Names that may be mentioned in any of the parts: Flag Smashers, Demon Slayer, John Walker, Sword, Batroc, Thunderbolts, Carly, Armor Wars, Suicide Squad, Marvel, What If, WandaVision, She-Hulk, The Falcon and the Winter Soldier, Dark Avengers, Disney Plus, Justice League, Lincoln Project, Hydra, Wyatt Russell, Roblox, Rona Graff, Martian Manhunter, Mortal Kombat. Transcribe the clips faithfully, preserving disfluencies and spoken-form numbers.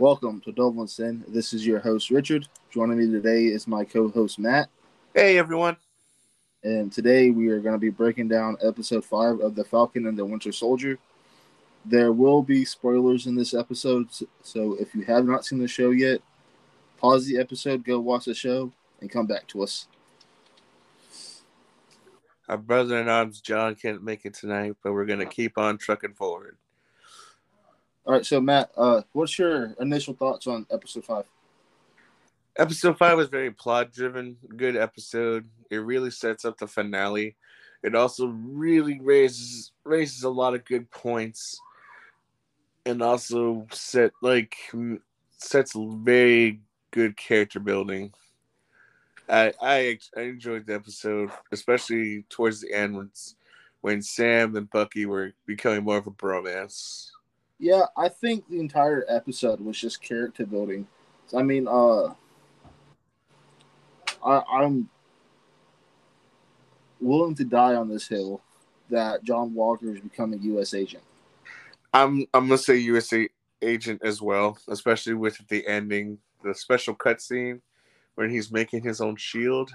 Welcome to Double and Sin. This is your host, Richard. Joining me today is my co-host, Matt. Hey, everyone. And today we are going to be breaking down episode five of The Falcon and the Winter Soldier. There will be spoilers in this episode, so if you have not seen the show yet, pause the episode, go watch the show, and come back to us. Our brother-in-arms, John, can't make it tonight, but we're going to keep on trucking forward. All right, so Matt, uh, what's your initial thoughts on episode five? Episode five was very plot-driven, good episode. It really sets up the finale. It also really raises raises a lot of good points, and also set like sets very good character building. I I, I enjoyed the episode, especially towards the end when when Sam and Bucky were becoming more of a bromance. Yeah, I think the entire episode was just character building. I mean, uh, I, I'm willing to die on this hill that John Walker is becoming U S Agent. I'm I'm gonna say U S Agent as well, especially with the ending, the special cutscene where he's making his own shield.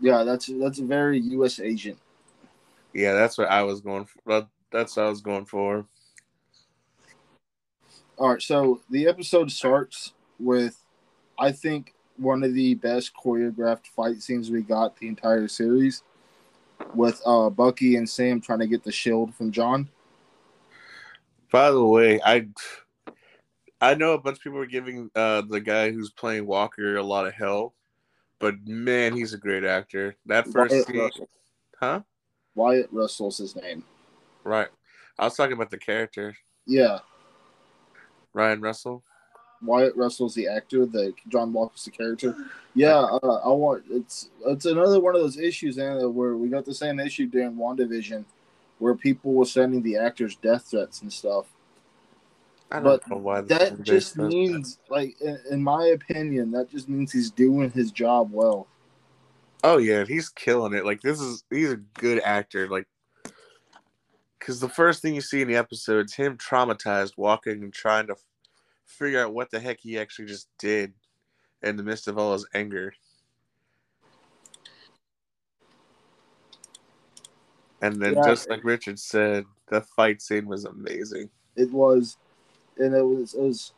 Yeah, that's that's a very U S Agent. Yeah, that's what I was going for. That's what I was going for. All right, so the episode starts with, I think, one of the best choreographed fight scenes we got the entire series, with uh, Bucky and Sam trying to get the shield from John. By the way, I I know a bunch of people are giving uh, the guy who's playing Walker a lot of hell, but man, he's a great actor. That first Wyatt scene, Russell. huh? Wyatt Russell's his name. Right. I was talking about the character. Yeah. Ryan Russell. Wyatt Russell's the actor. The John Walker's the character. Yeah, uh, I want. It's it's another one of those issues, Anna, where we got the same issue during WandaVision, where people were sending the actors death threats and stuff. I don't but know why that just means, that. like, in, in my opinion, that just means he's doing his job well. Oh yeah, he's killing it. Like this is he's a good actor. Like. Because the first thing you see in the episode is him traumatized, walking and trying to f- figure out what the heck he actually just did in the midst of all his anger. And then, yeah, just like it, Richard said, the fight scene was amazing. It was. And it was, it was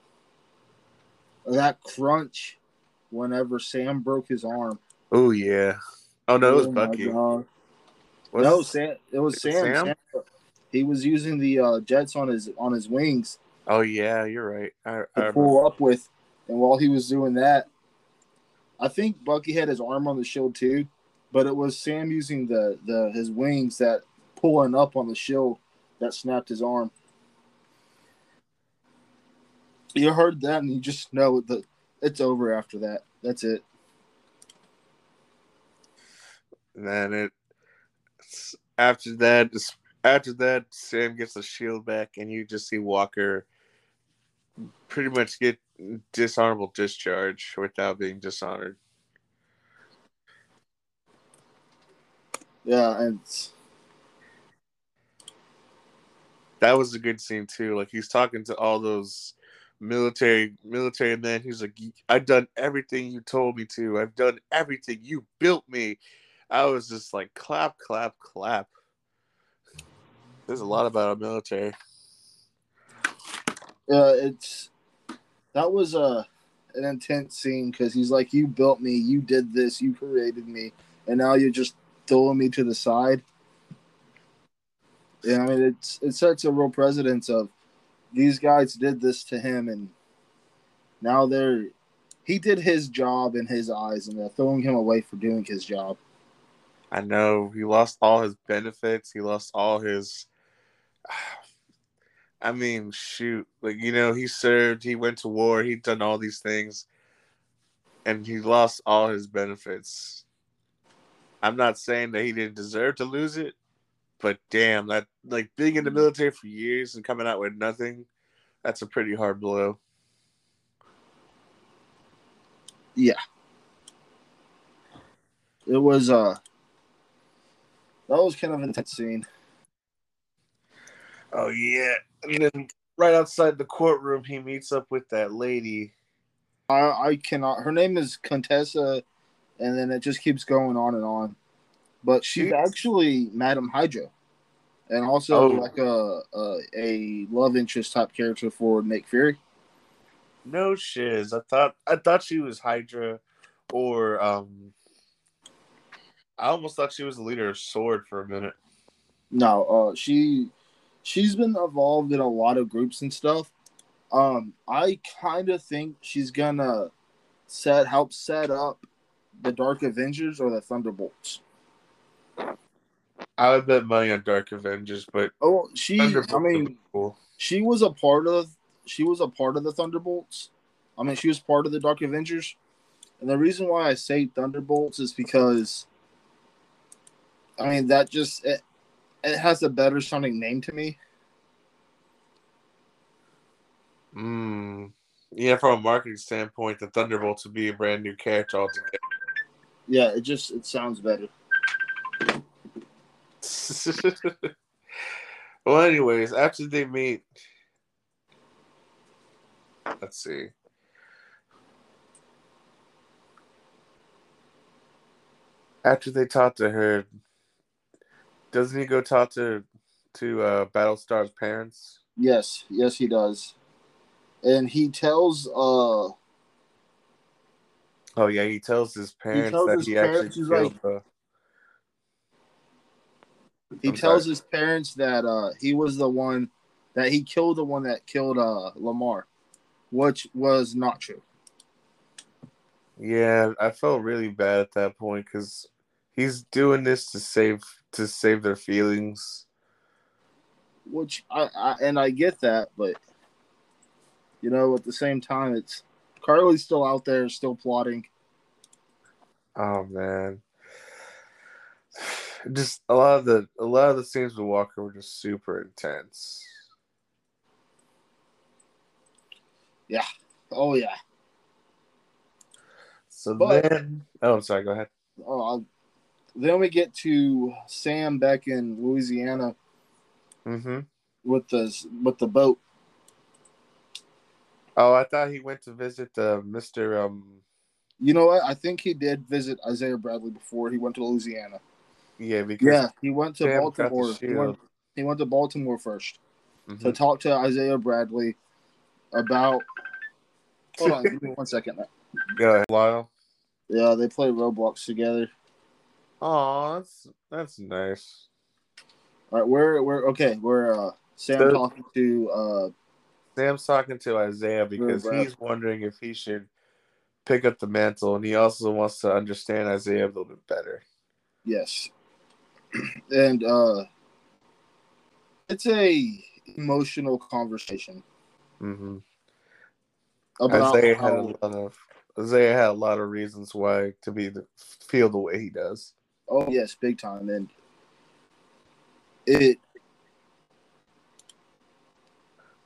that crunch whenever Sam broke his arm. Oh, yeah. Oh, no, it was oh, Bucky. No, Sam, it was Sam. Sam? Sam. He was using the uh, jets on his on his wings. Oh yeah, you're right. I, to I pull up with, and while he was doing that, I think Bucky had his arm on the shield too, but it was Sam using the, the his wings that pulling up on the shield that snapped his arm. You heard that, and you just know that it's over after that. That's it. And then it after that. It's, After that, Sam gets the shield back, and you just see Walker pretty much get dishonorable discharge without being dishonored. Yeah, and that was a good scene too. Like he's talking to all those military military men. He's like, "I've done everything you told me to. I've done everything you built me." I was just like, clap, clap, clap. There's a lot about our military. Uh, it's that was a an intense scene because he's like, "You built me, you did this, you created me, and now you're just throwing me to the side." Yeah, I mean, it's it sets a real precedence of these guys did this to him, and now they're he did his job in his eyes, and they're throwing him away for doing his job. I know he lost all his benefits. He lost all his. I mean, shoot. Like, you know, he served, he went to war, he'd done all these things, and he lost all his benefits. I'm not saying that he didn't deserve to lose it, but damn, that, like, being in the military for years and coming out with nothing, that's a pretty hard blow. Yeah. It was, uh, that was kind of an intense scene. Oh, yeah. And then right outside the courtroom, he meets up with that lady. I, I cannot. Her name is Contessa, and then it just keeps going on and on. But she's actually Madame Hydra, and also oh. like a, a a love interest type character for Nick Fury. No shiz. I thought I thought she was Hydra, or um, I almost thought she was the leader of Sword for a minute. No, uh, she she's been involved in a lot of groups and stuff. Um, I kind of think she's gonna set help set up the Dark Avengers or the Thunderbolts. I would bet money on Dark Avengers, but oh, she. I mean, cool. she was a part of. She was a part of the Thunderbolts. I mean, she was part of the Dark Avengers, and the reason why I say Thunderbolts is because, I mean, that just it, it has a better sounding name to me. Hmm. Yeah, from a marketing standpoint, the Thunderbolts would be a brand new character altogether. Yeah, it just it sounds better. Well, anyways, after they meet, let's see. After they talk to her, doesn't he go talk to to uh, Battlestar's parents? Yes, yes, he does, and he tells. Uh, oh yeah, he tells his parents he tells that his he parents, actually killed. Like, uh, He I'm tells sorry. his parents that uh, he was the one that he killed the one that killed uh, Lamar, which was not true. Yeah, I felt really bad at that point because he's doing this to save to save their feelings. Which I, I and I get that, but you know, at the same time, it's Carly's still out there, still plotting. Oh man. Just a lot of the a lot of the scenes with Walker were just super intense. Yeah. Oh yeah. So but, then, oh, I'm sorry. Go ahead. Oh, uh, then we get to Sam back in Louisiana. Mm-hmm. With the with the boat. Oh, I thought he went to visit uh, Mister Um. You know what? I think he did visit Isaiah Bradley before he went to Louisiana. Yeah, because yeah, he went to Sam Baltimore. He went, he went to Baltimore first mm-hmm. to talk to Isaiah Bradley about. Hold on, give me one second. Go ahead, Lyle. Yeah, they play Roblox together. Oh, that's that's nice. All right, we're we're okay. We're uh, Sam so, talking to. Uh, Sam's talking to Isaiah because he's wondering if he should pick up the mantle, and he also wants to understand Isaiah a little bit better. Yes. And uh, it's a emotional conversation. Mm-hmm. About Isaiah, how... had a lot of, Isaiah had a lot of reasons why to be the, feel the way he does. Oh yes, big time, and it.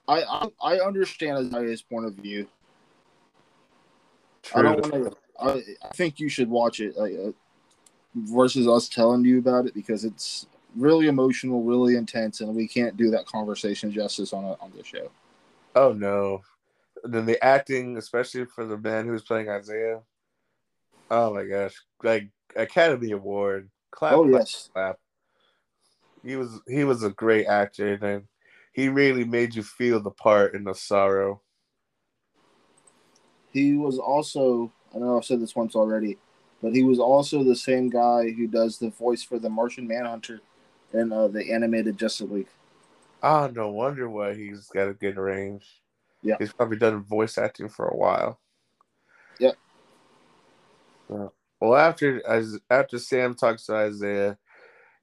I I, I understand Isaiah's point of view. True. I don't want to. I I think you should watch it. Like, uh, versus us telling you about it because it's really emotional, really intense, and we can't do that conversation justice on a, on the show. Oh no! Then the acting, especially for the man who's playing Isaiah. Oh my gosh! Like Academy Award, clap! Oh clap, yes, clap. He was he was a great actor, and he really made you feel the part and the sorrow. He was also. I know I've said this once already. But he was also the same guy who does the voice for the Martian Manhunter in uh, the animated Justice League. Ah, oh, no wonder why he's got a good range. Yeah, he's probably done voice acting for a while. Yep. Uh, well, after as, after Sam talks to Isaiah,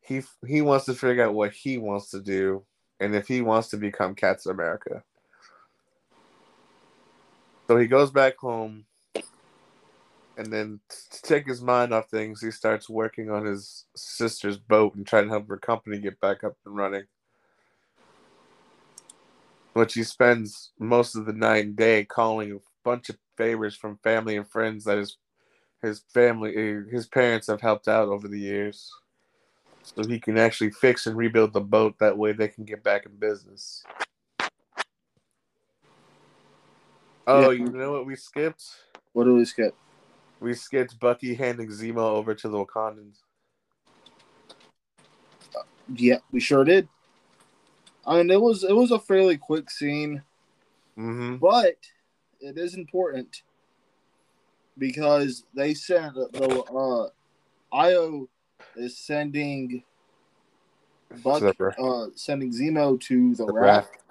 he he wants to figure out what he wants to do and if he wants to become Captain America. So he goes back home. And then to take his mind off things, he starts working on his sister's boat and trying to help her company get back up and running. Which he spends most of the night and day calling a bunch of favors from family and friends that his his family, his parents have helped out over the years. So he can actually fix and rebuild the boat. That way they can get back in business. Oh, yeah. You know what we skipped? What did we skip? We skipped Bucky handing Zemo over to the Wakandans. Uh, yeah, we sure did. I mean, it was it was a fairly quick scene, mm-hmm. but it is important because they sent the uh, Io is sending Buck, uh, sending Zemo to the, the Raft, raft.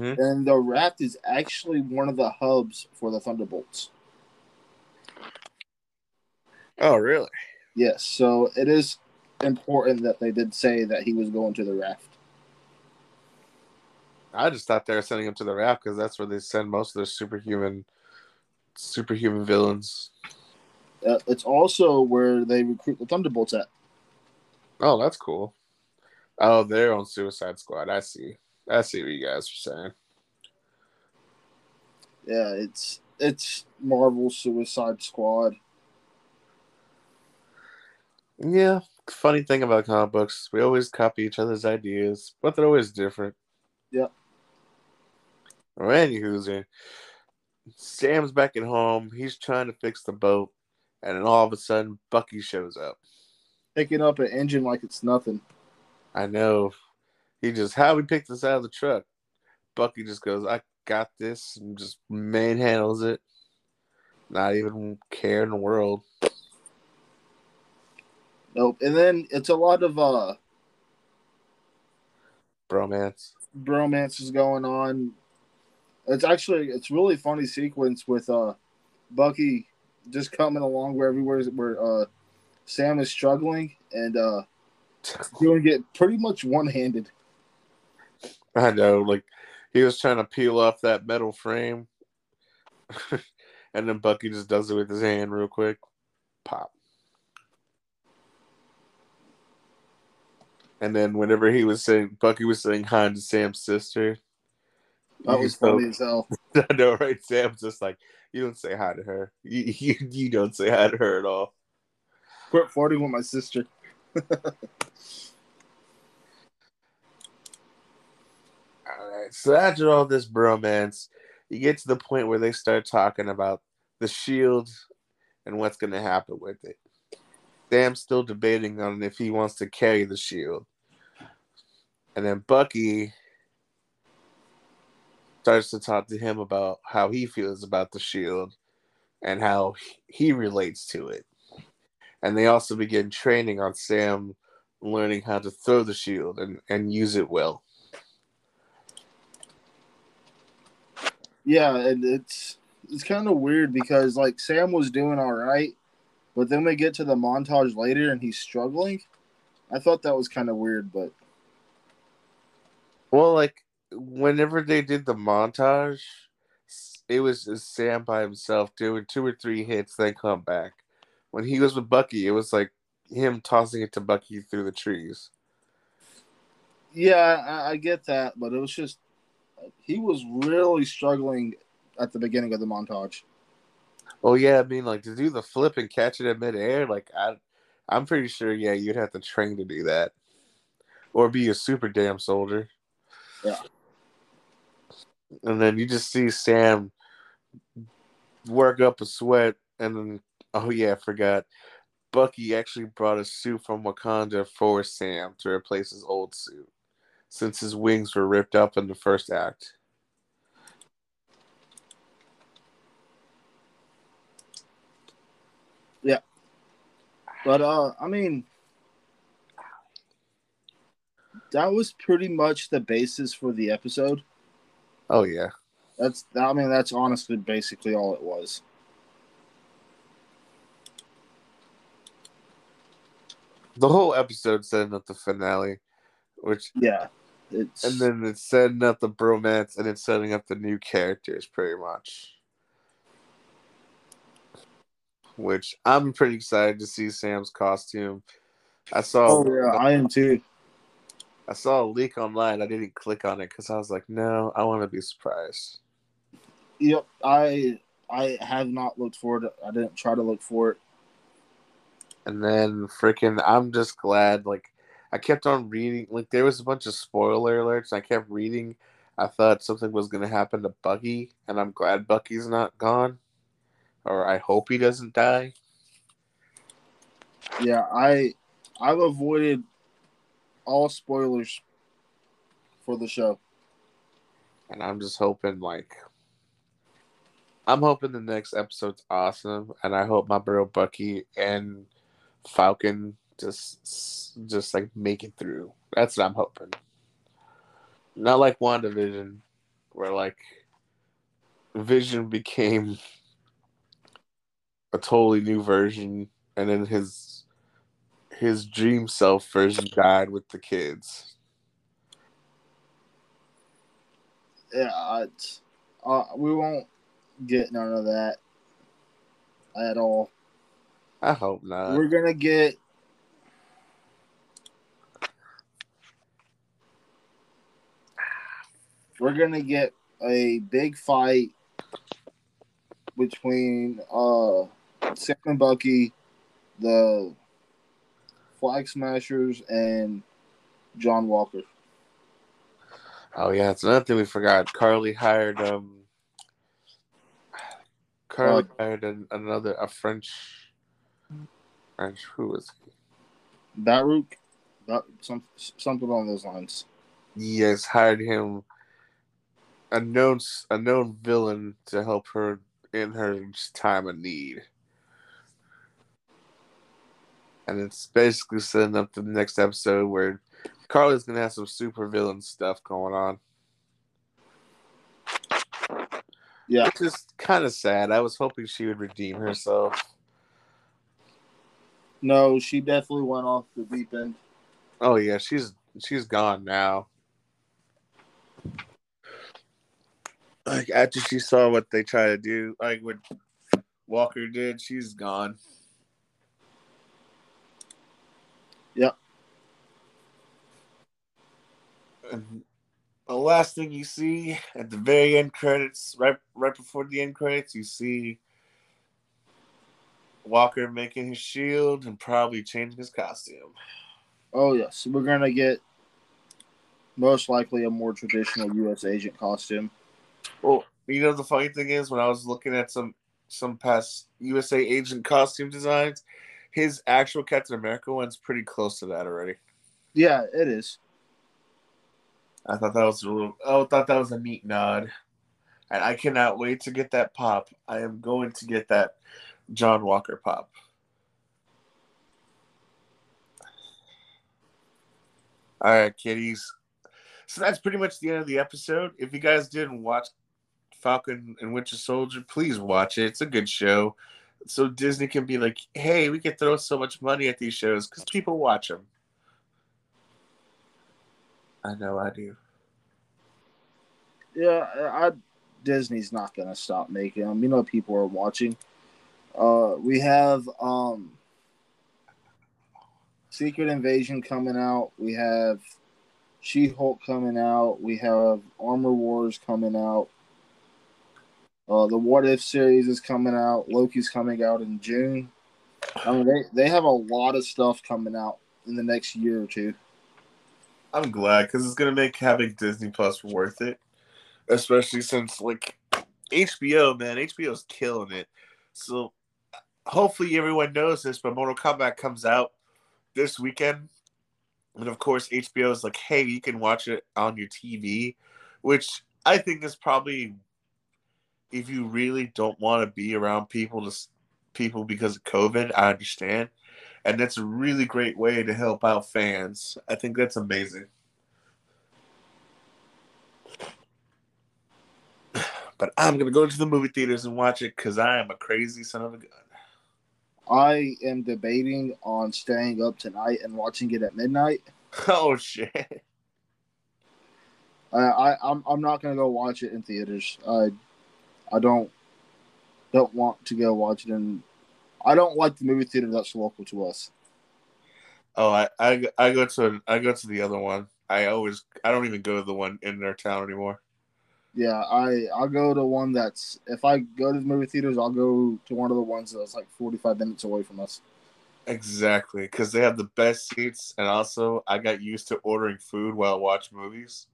Mm-hmm. and the Raft is actually one of the hubs for the Thunderbolts. Oh, really? Yes. So it is important that they did say that he was going to the Raft. I just thought they were sending him to the Raft because that's where they send most of their superhuman, superhuman villains. Uh, it's also where they recruit the Thunderbolts at. Oh, that's cool. Oh, they're on Suicide Squad. I see. I see what you guys are saying. Yeah, it's it's Marvel Suicide Squad. Yeah, funny thing about comic books, we always copy each other's ideas, but they're always different. Yeah. Well, anywho, Sam's back at home. He's trying to fix the boat, and then all of a sudden, Bucky shows up, picking up an engine like it's nothing. I know. He just, how we picked this out of the truck? Bucky just goes, I got this, and just manhandles it. Not even care in the world. Nope. And then it's a lot of uh, bromance. Bromance is going on. It's actually it's really funny sequence with uh Bucky just coming along where everywhere where uh Sam is struggling and uh doing it pretty much one handed. I know, like he was trying to peel off that metal frame, and then Bucky just does it with his hand real quick, pop. And then whenever he was saying, Bucky was saying hi to Sam's sister. That was so funny as hell. I know, right? Sam's just like, you don't say hi to her. You, you, you don't say hi to her at all. Quit flirting with my sister. All right. So after all this bromance, you get to the point where they start talking about the shield and what's going to happen with it. Sam's still debating on if he wants to carry the shield. And then Bucky starts to talk to him about how he feels about the shield and how he relates to it. And they also begin training on Sam learning how to throw the shield and, and use it well. Yeah, and it's it's kind of weird because like Sam was doing all right, but then we get to the montage later and he's struggling. I thought that was kind of weird, but well, like whenever they did the montage, it was just Sam by himself doing two or three hits, then come back. When he was with Bucky, it was like him tossing it to Bucky through the trees. Yeah, I, I get that, but it was just he was really struggling at the beginning of the montage. Oh yeah, I mean, like to do the flip and catch it in midair, like I, I'm pretty sure, yeah, you'd have to train to do that, or be a super damn soldier. Yeah. And then you just see Sam work up a sweat, and then oh yeah, I forgot, Bucky actually brought a suit from Wakanda for Sam to replace his old suit, since his wings were ripped up in the first act. Yeah. But, uh, I mean, that was pretty much the basis for the episode. Oh, yeah. That's, I mean, that's honestly basically all it was. The whole episode setting up the finale, which. Yeah. It's... And then it's setting up the bromance and it's setting up the new characters, pretty much. Which I'm pretty excited to see Sam's costume. I saw. Oh yeah, I am too. I saw a leak online. I didn't click on it because I was like, no, I want to be surprised. Yep, I I have not looked for it. I didn't try to look for it. And then freaking, I'm just glad. Like I kept on reading. Like there was a bunch of spoiler alerts. And I kept reading. I thought something was going to happen to Bucky, and I'm glad Bucky's not gone. Or I hope he doesn't die. Yeah, I, I've avoided all spoilers for the show. And I'm just hoping, like... I'm hoping the next episode's awesome, and I hope my bro Bucky and Falcon just, just like, make it through. That's what I'm hoping. Not like WandaVision, where, like, Vision became a totally new version, and then his his dream self version died with the kids. Yeah, uh, we won't get none of that at all. I hope not. We're gonna get... We're going to get a big fight between uh, Sam and Bucky, the Flag Smashers, and John Walker. Oh, yeah. It's another thing we forgot. Carly hired um, Carly uh, hired an, another, a French, French, who was he? Batroc? Bat, some, something along those lines. Yes, hired him. A known, a known villain to help her in her time of need. And it's basically setting up the next episode where Carly's going to have some super villain stuff going on. Yeah. Which is kind of sad. I was hoping she would redeem herself. No, she definitely went off the deep end. Oh, yeah. She's she's gone now. Like, after she saw what they try to do, like what Walker did, she's gone. Yep. And the last thing you see at the very end credits, right, right before the end credits, you see Walker making his shield and probably changing his costume. Oh, yes. We're going to get most likely a more traditional U S Agent costume. Well, you know, the funny thing is, when I was looking at some some past U S A Agent costume designs, his actual Captain America one's pretty close to that already. Yeah, it is. I thought that was a little, I thought that was a neat nod, and I cannot wait to get that pop. I am going to get that John Walker pop. All right, kiddies. So that's pretty much the end of the episode. If you guys didn't watch Falcon and Winter Soldier, please watch it. It's a good show. So Disney can be like, hey, we can throw so much money at these shows because people watch them. I know I do. Yeah, I, Disney's not going to stop making them. You know, people are watching. Uh, we have um, Secret Invasion coming out. We have She-Hulk coming out. We have Armor Wars coming out. Uh, the What If series is coming out. Loki's coming out in June. I mean, they, they have a lot of stuff coming out in the next year or two. I'm glad, because it's going to make having Disney Plus worth it. Especially since, like, H B O, man. H B O's killing it. So, hopefully everyone knows this, but Mortal Kombat comes out this weekend. And, of course, H B O is like, hey, you can watch it on your T V, which I think is probably, if you really don't want to be around people to, people because of COVID, I understand. And that's a really great way to help out fans. I think that's amazing. But I'm going to go to the movie theaters and watch it because I am a crazy son of a gun. I am debating on staying up tonight and watching it at midnight. Oh shit! I, I I'm I'm not gonna go watch it in theaters. I I don't don't want to go watch it in. I don't like the movie theater that's local to us. Oh, I, I, I go to I go to the other one. I always I don't even go to the one in their town anymore. Yeah, I I'll go to one that's, if I go to the movie theaters, I'll go to one of the ones that's like forty-five minutes away from us. Exactly, because they have the best seats, and also I got used to ordering food while I watch movies.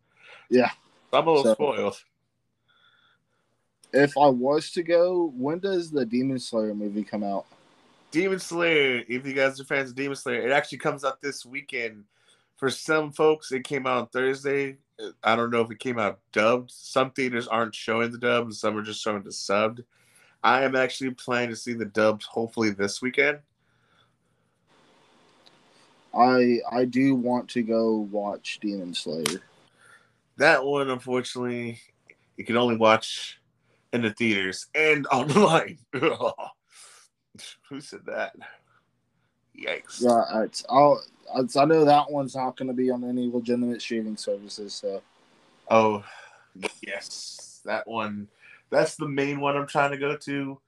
Yeah. I'm a little so, spoiled. If I was to go, when does the Demon Slayer movie come out? Demon Slayer, if you guys are fans of Demon Slayer, it actually comes out this weekend. For some folks, it came out on Thursday. I don't know if it came out dubbed. Some theaters aren't showing the dub, and some are just showing the subbed. I am actually planning to see the dubs hopefully this weekend. I I do want to go watch Demon Slayer. That one, unfortunately, you can only watch in the theaters and online. Who said that? Yikes. Yeah, it's, I'll, it's, I know that one's not going to be on any legitimate streaming services. So, oh, yes. That one. That's the main one I'm trying to go to.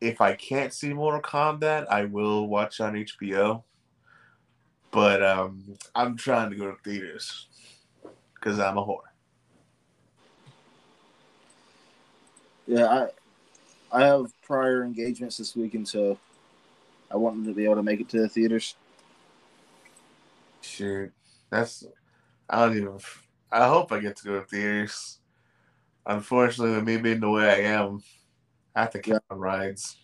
If I can't see Mortal Kombat, I will watch on H B O. But um, I'm trying to go to theaters because I'm a whore. Yeah, I, I have prior engagements this weekend, so I want them to be able to make it to the theaters. Shoot, that's I don't even. I hope I get to go to theaters. Unfortunately, with me being the way I am, I have to count on rides.